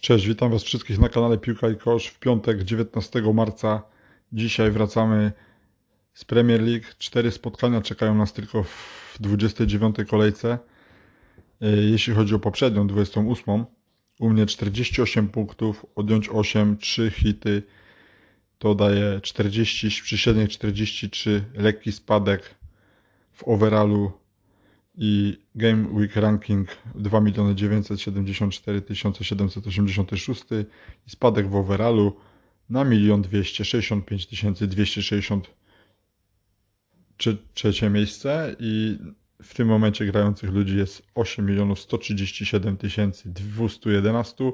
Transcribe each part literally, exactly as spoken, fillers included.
Cześć, witam Was wszystkich na kanale Piłka i Kosz w piątek dziewiętnastego marca. Dzisiaj wracamy z Premier League. Cztery spotkania czekają nas tylko w dwudziestej dziewiątej kolejce. Jeśli chodzi o poprzednią, dwudziestą ósmą, u mnie czterdzieści osiem punktów, odjąć osiem, trzy hity, to daje czterdzieści, przy średniej czterdzieści trzy, lekki spadek w overallu i Game Week Ranking dwa miliony dziewięćset siedemdziesiąt cztery tysiące siedemset osiemdziesiąt sześć i spadek w overallu na milion dwieście sześćdziesiąt pięć tysięcy dwieście sześćdziesiąt trzecie miejsce i w tym momencie grających ludzi jest osiem milionów sto trzydzieści siedem tysięcy dwieście jedenaście,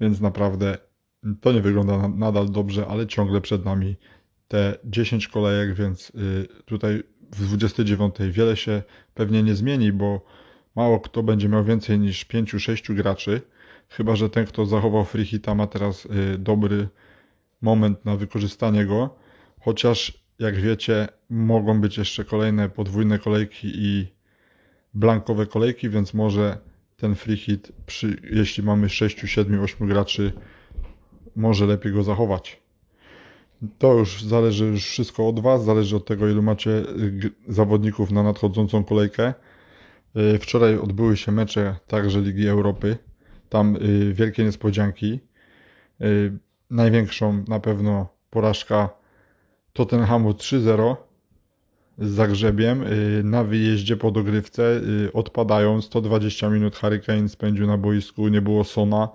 więc naprawdę to nie wygląda nadal dobrze, ale ciągle przed nami te dziesięć kolejek, więc tutaj w dwudziestej dziewiątej wiele się pewnie nie zmieni, bo mało kto będzie miał więcej niż pięciu sześciu graczy, chyba że ten, kto zachował free hita, ma teraz dobry moment na wykorzystanie go, chociaż jak wiecie, mogą być jeszcze kolejne podwójne kolejki i blankowe kolejki, więc może ten free hit, przy, jeśli mamy sześciu, siedmiu, ośmiu graczy, może lepiej go zachować. To już zależy już wszystko od Was, zależy od tego, ilu macie zawodników na nadchodzącą kolejkę. Wczoraj odbyły się mecze także Ligi Europy, tam wielkie niespodzianki. Największą na pewno porażka Tottenhamu trzy zero z Zagrzebiem. Na wyjeździe po dogrywce odpadają, sto dwadzieścia minut Harry Kane spędził na boisku, nie było Sona.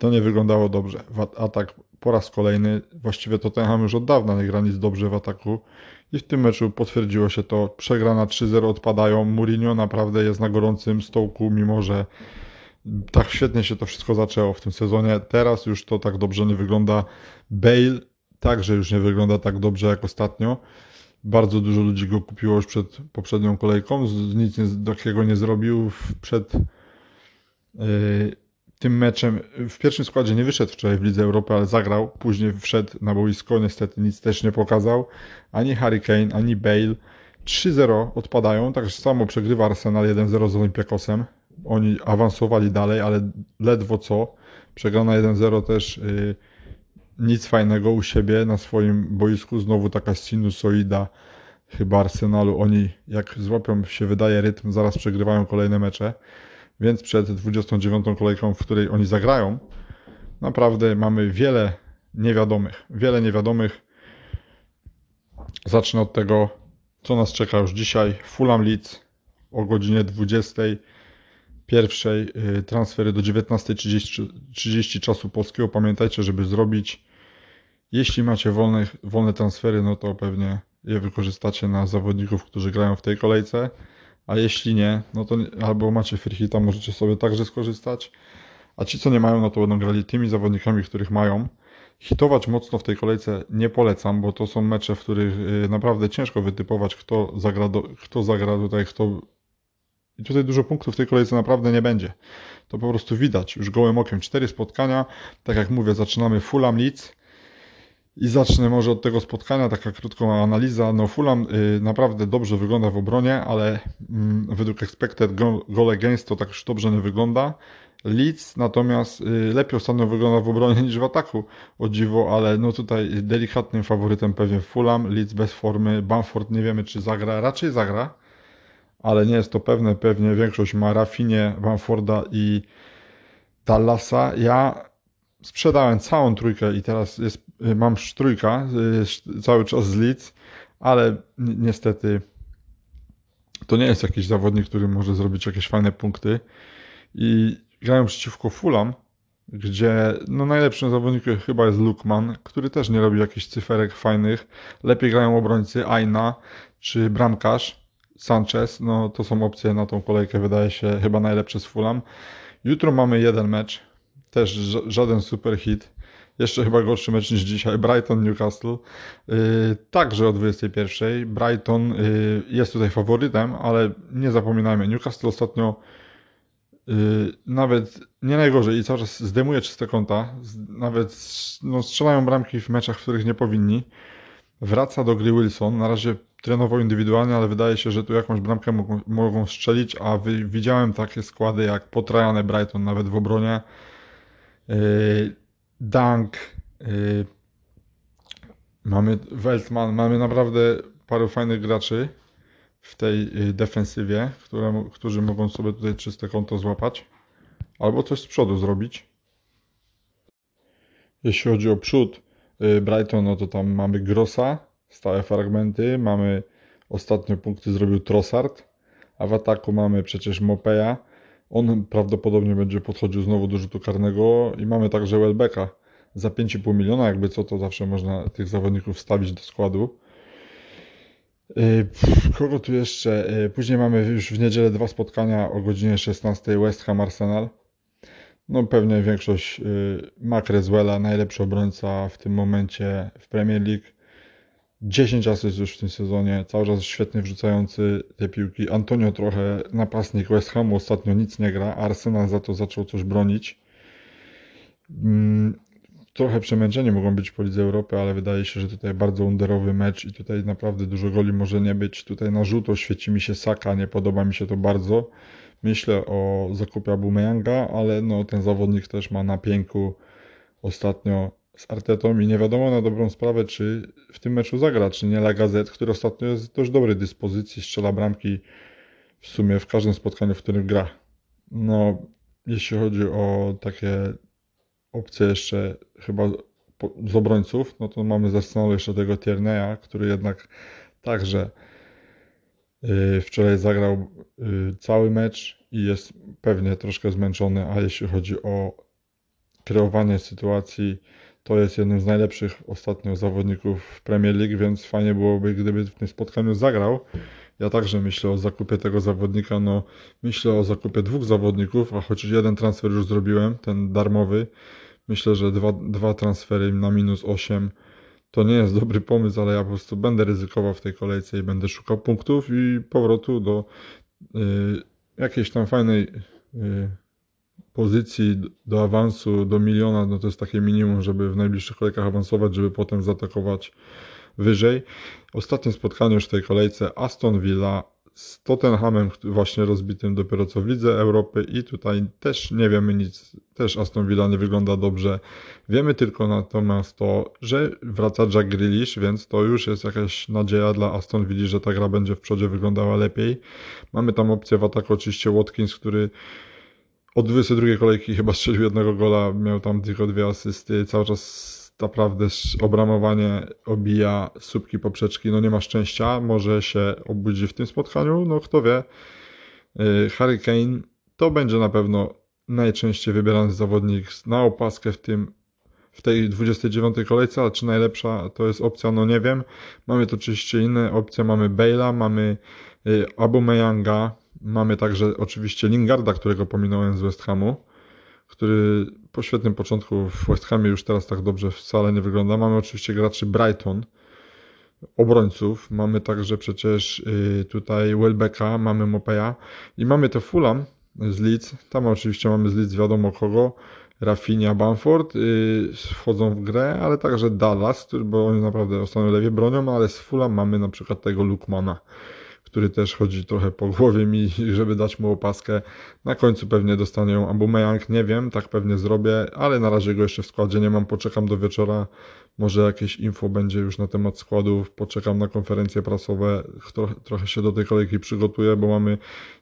To nie wyglądało dobrze. Atak po raz kolejny, właściwie Tottenham już od dawna nie gra nic dobrze w ataku i w tym meczu potwierdziło się to, przegrana trzy zero, odpadają, Mourinho naprawdę jest na gorącym stołku, mimo że tak świetnie się to wszystko zaczęło w tym sezonie, teraz już to tak dobrze nie wygląda. Bale także już nie wygląda tak dobrze jak ostatnio, bardzo dużo ludzi go kupiło już przed poprzednią kolejką, nic takiego nie zrobił przed... Yy, tym meczem. W pierwszym składzie nie wyszedł wczoraj w Lidze Europy, ale zagrał. Później wszedł na boisko, niestety nic też nie pokazał. Ani Harry Kane, ani Bale. trzy zero odpadają, tak samo przegrywa Arsenal jeden zero z Olympiakosem. Oni awansowali dalej, ale ledwo co. Przegrana jeden zero też yy, nic fajnego u siebie na swoim boisku. Znowu taka sinusoida chyba Arsenalu. Oni jak złapią się wydaje rytm, zaraz przegrywają kolejne mecze. Więc przed dwudziestą dziewiątą kolejką, w której oni zagrają, naprawdę mamy wiele niewiadomych. Wiele niewiadomych. Zacznę od tego, co nas czeka już dzisiaj. Fulham Leeds o godzinie dwudziestej pierwszej. Transfery do dziewiętnastej trzydzieści czasu polskiego. Pamiętajcie, żeby zrobić. Jeśli macie wolne, wolne transfery, no to pewnie je wykorzystacie na zawodników, którzy grają w tej kolejce. A jeśli nie, no to albo macie free hita, możecie sobie także skorzystać. A ci, co nie mają, no to będą grali tymi zawodnikami, których mają. Hitować mocno w tej kolejce nie polecam, bo to są mecze, w których naprawdę ciężko wytypować, kto zagra, do, kto zagra tutaj, kto... I tutaj dużo punktów w tej kolejce naprawdę nie będzie. To po prostu widać już gołym okiem. Cztery spotkania, tak jak mówię, zaczynamy Fulham Leeds. I zacznę może od tego spotkania, taka krótka analiza. No Fulham y, naprawdę dobrze wygląda w obronie, ale y, według expected goal, goal against to tak już dobrze nie wygląda. Leeds natomiast y, lepiej ostatnio wygląda w obronie niż w ataku, o dziwo, ale no tutaj delikatnym faworytem pewnie Fulham. Leeds bez formy, Bamford nie wiemy czy zagra, raczej zagra, ale nie jest to pewne, pewnie większość ma Raphinię, Bamforda i Dallasa. Ja sprzedałem całą trójkę i teraz jest, mam trójka cały czas z Leeds, ale niestety to nie jest jakiś zawodnik, który może zrobić jakieś fajne punkty. I grają przeciwko Fulham, gdzie no najlepszym zawodnikiem chyba jest Lookman, który też nie robi jakichś cyferek fajnych. Lepiej grają obrońcy Aina czy bramkarz Sanchez. No to są opcje na tą kolejkę, wydaje się chyba najlepsze z Fulham. Jutro mamy jeden mecz. Też żaden super hit. Jeszcze chyba gorszy mecz niż dzisiaj. Brighton, Newcastle. Yy, także o dwudziestej pierwszej. Brighton yy, jest tutaj faworytem, ale nie zapominajmy. Newcastle ostatnio yy, nawet nie najgorzej i cały czas zdejmuje czyste konta. Nawet no, strzelają bramki w meczach, w których nie powinni. Wraca do gry Wilson. Na razie trenował indywidualnie, ale wydaje się, że tu jakąś bramkę mogą, mogą strzelić, a wy, widziałem takie składy jak potrajane Brighton nawet w obronie. Dunk, mamy Weltman, mamy naprawdę paru fajnych graczy w tej defensywie, które, którzy mogą sobie tutaj czyste konto złapać albo coś z przodu zrobić. Jeśli chodzi o przód Brighton, no to tam mamy Grossa, stałe fragmenty, mamy ostatnio punkty zrobił Trossard, a w ataku mamy przecież Mopeya, on prawdopodobnie będzie podchodził znowu do rzutu karnego i mamy także Welbecka za pięć i pół miliona, jakby co to zawsze można tych zawodników wstawić do składu. Kogo tu jeszcze? Później mamy już w niedzielę dwa spotkania o godzinie szesnastej, West Ham Arsenal. No pewnie większość ma Cresswella, najlepszy obrońca w tym momencie w Premier League. dziesięć asyst już w tym sezonie, cały czas świetnie wrzucający te piłki. Antonio trochę napastnik West Hamu, ostatnio nic nie gra, Arsenal za to zaczął coś bronić. Trochę przemęczeni mogą być po Lidze Europy, ale wydaje się, że tutaj bardzo underowy mecz i tutaj naprawdę dużo goli może nie być. Tutaj na żółto świeci mi się Saka, nie podoba mi się to bardzo. Myślę o zakupie Aubameyanga, ale no, ten zawodnik też ma na pięku ostatnio z Artetą i nie wiadomo na dobrą sprawę, czy w tym meczu zagra, czy nie Lacazette, który ostatnio jest w dość dobrej dyspozycji, strzela bramki w sumie w każdym spotkaniu, w którym gra. No, jeśli chodzi o takie opcje jeszcze chyba z obrońców, no to mamy z Arsenalu jeszcze tego Tierneya, który jednak także wczoraj zagrał cały mecz i jest pewnie troszkę zmęczony, a jeśli chodzi o kreowanie sytuacji, to jest jednym z najlepszych ostatnio zawodników w Premier League, więc fajnie byłoby, gdyby w tym spotkaniu zagrał. Ja także myślę o zakupie tego zawodnika, no myślę o zakupie dwóch zawodników, a chociaż jeden transfer już zrobiłem, ten darmowy, myślę, że dwa, dwa transfery na minus osiem to nie jest dobry pomysł, ale ja po prostu będę ryzykował w tej kolejce i będę szukał punktów i powrotu do y, jakiejś tam fajnej y, pozycji, do awansu, do miliona, no to jest takie minimum, żeby w najbliższych kolejkach awansować, żeby potem zaatakować wyżej. Ostatnie spotkanie już w tej kolejce Aston Villa z Tottenhamem, właśnie rozbitym dopiero co w Lidze Europy i tutaj też nie wiemy nic, też Aston Villa nie wygląda dobrze. Wiemy tylko natomiast to, że wraca Jack Grealish, więc to już jest jakaś nadzieja dla Aston Villa, że ta gra będzie w przodzie wyglądała lepiej. Mamy tam opcję w ataku oczywiście Watkins, który od dwudziestej drugiej kolejki chyba strzelił jednego gola, miał tam tylko dwie asysty, cały czas naprawdę obramowanie obija słupki poprzeczki, no nie ma szczęścia, może się obudzi w tym spotkaniu, no kto wie. Harry Kane to będzie na pewno najczęściej wybierany zawodnik na opaskę w tym, w tej dwudziestej dziewiątej kolejce, a czy najlepsza to jest opcja, no nie wiem. Mamy tu oczywiście inne opcje, mamy Bale'a, mamy Aubameyanga, mamy także oczywiście Lingarda, którego pominąłem z West Hamu, który po świetnym początku w West Hamie już teraz tak dobrze wcale nie wygląda. Mamy oczywiście graczy Brighton, obrońców, mamy także przecież tutaj Welbecka, mamy Mopeya i mamy to Fulham z Leeds, tam oczywiście mamy z Leeds wiadomo kogo, Raphinha, Bamford wchodzą w grę, ale także Dallas, bo oni naprawdę ostatnio lewie bronią, ale z Fulham mamy na przykład tego Lookmana, który też chodzi trochę po głowie mi, żeby dać mu opaskę. Na końcu pewnie dostanie ją Aubameyang, nie wiem, tak pewnie zrobię, ale na razie go jeszcze w składzie nie mam, poczekam do wieczora, może jakieś info będzie już na temat składów, poczekam na konferencje prasowe, trochę, trochę się do tej kolejki przygotuję, bo mamy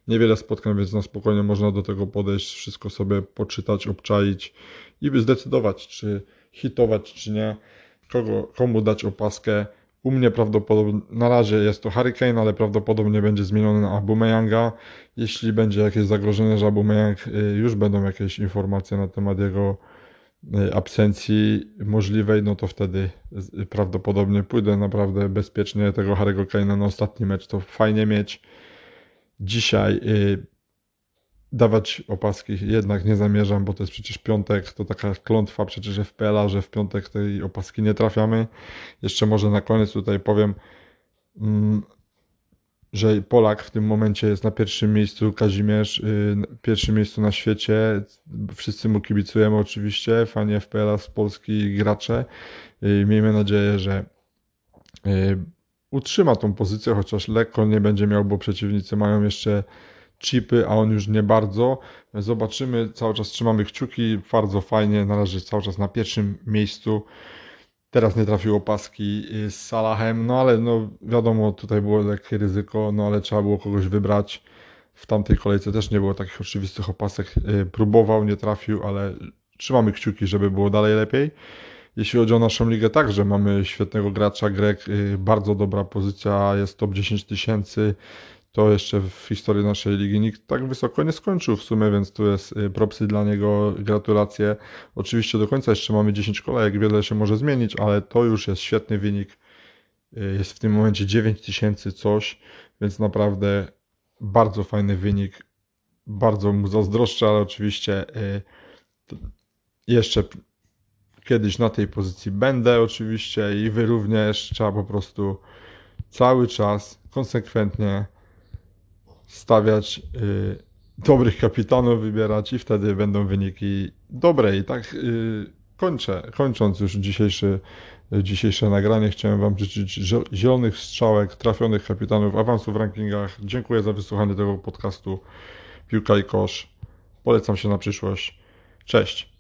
niewiele spotkań, więc na spokojnie można do tego podejść, wszystko sobie poczytać, obczaić i by zdecydować, czy hitować, czy nie, kogo, komu dać opaskę. U mnie prawdopodobnie, na razie jest to Harry Kane, ale prawdopodobnie będzie zmieniony na Aubameyanga. Jeśli będzie jakieś zagrożenie, że Aubameyang, już będą jakieś informacje na temat jego absencji możliwej, no to wtedy prawdopodobnie pójdę naprawdę bezpiecznie tego Harry'ego Kane'a na ostatni mecz. To fajnie mieć. Dzisiaj y, dawać opaski jednak nie zamierzam, bo to jest przecież piątek, to taka klątwa przecież F P L a, że w piątek tej opaski nie trafiamy. Jeszcze może na koniec tutaj powiem, że Polak w tym momencie jest na pierwszym miejscu, Kazimierz, pierwszym miejscu na świecie, wszyscy mu kibicujemy oczywiście, fani F P L a z Polski, gracze, miejmy nadzieję, że utrzyma tą pozycję, chociaż lekko nie będzie miał, bo przeciwnicy mają jeszcze chipy, a on już nie bardzo. Zobaczymy, cały czas trzymamy kciuki, bardzo fajnie, na razie cały czas na pierwszym miejscu. Teraz nie trafił opaski z Salahem, no ale no wiadomo, tutaj było lekkie ryzyko, no ale trzeba było kogoś wybrać. W tamtej kolejce też nie było takich oczywistych opasek, próbował, nie trafił, ale trzymamy kciuki, żeby było dalej lepiej. Jeśli chodzi o naszą ligę, także mamy świetnego gracza, Grek, bardzo dobra pozycja, jest top dziesięć tysięcy. To jeszcze w historii naszej ligi nikt tak wysoko nie skończył w sumie, więc tu jest propsy dla niego, gratulacje. Oczywiście do końca jeszcze mamy dziesięć kolejek, wiele się może zmienić, ale to już jest świetny wynik. Jest w tym momencie dziewięć tysięcy coś, więc naprawdę bardzo fajny wynik. Bardzo mu zazdroszczę, ale oczywiście jeszcze kiedyś na tej pozycji będę oczywiście i wy również. Trzeba po prostu cały czas konsekwentnie stawiać y, dobrych kapitanów, wybierać i wtedy będą wyniki dobre. I tak y, kończę. Kończąc już dzisiejszy, y, dzisiejsze nagranie, chciałem Wam życzyć zielonych strzałek, trafionych kapitanów, awansu w rankingach. Dziękuję za wysłuchanie tego podcastu Piłka i Kosz. Polecam się na przyszłość. Cześć!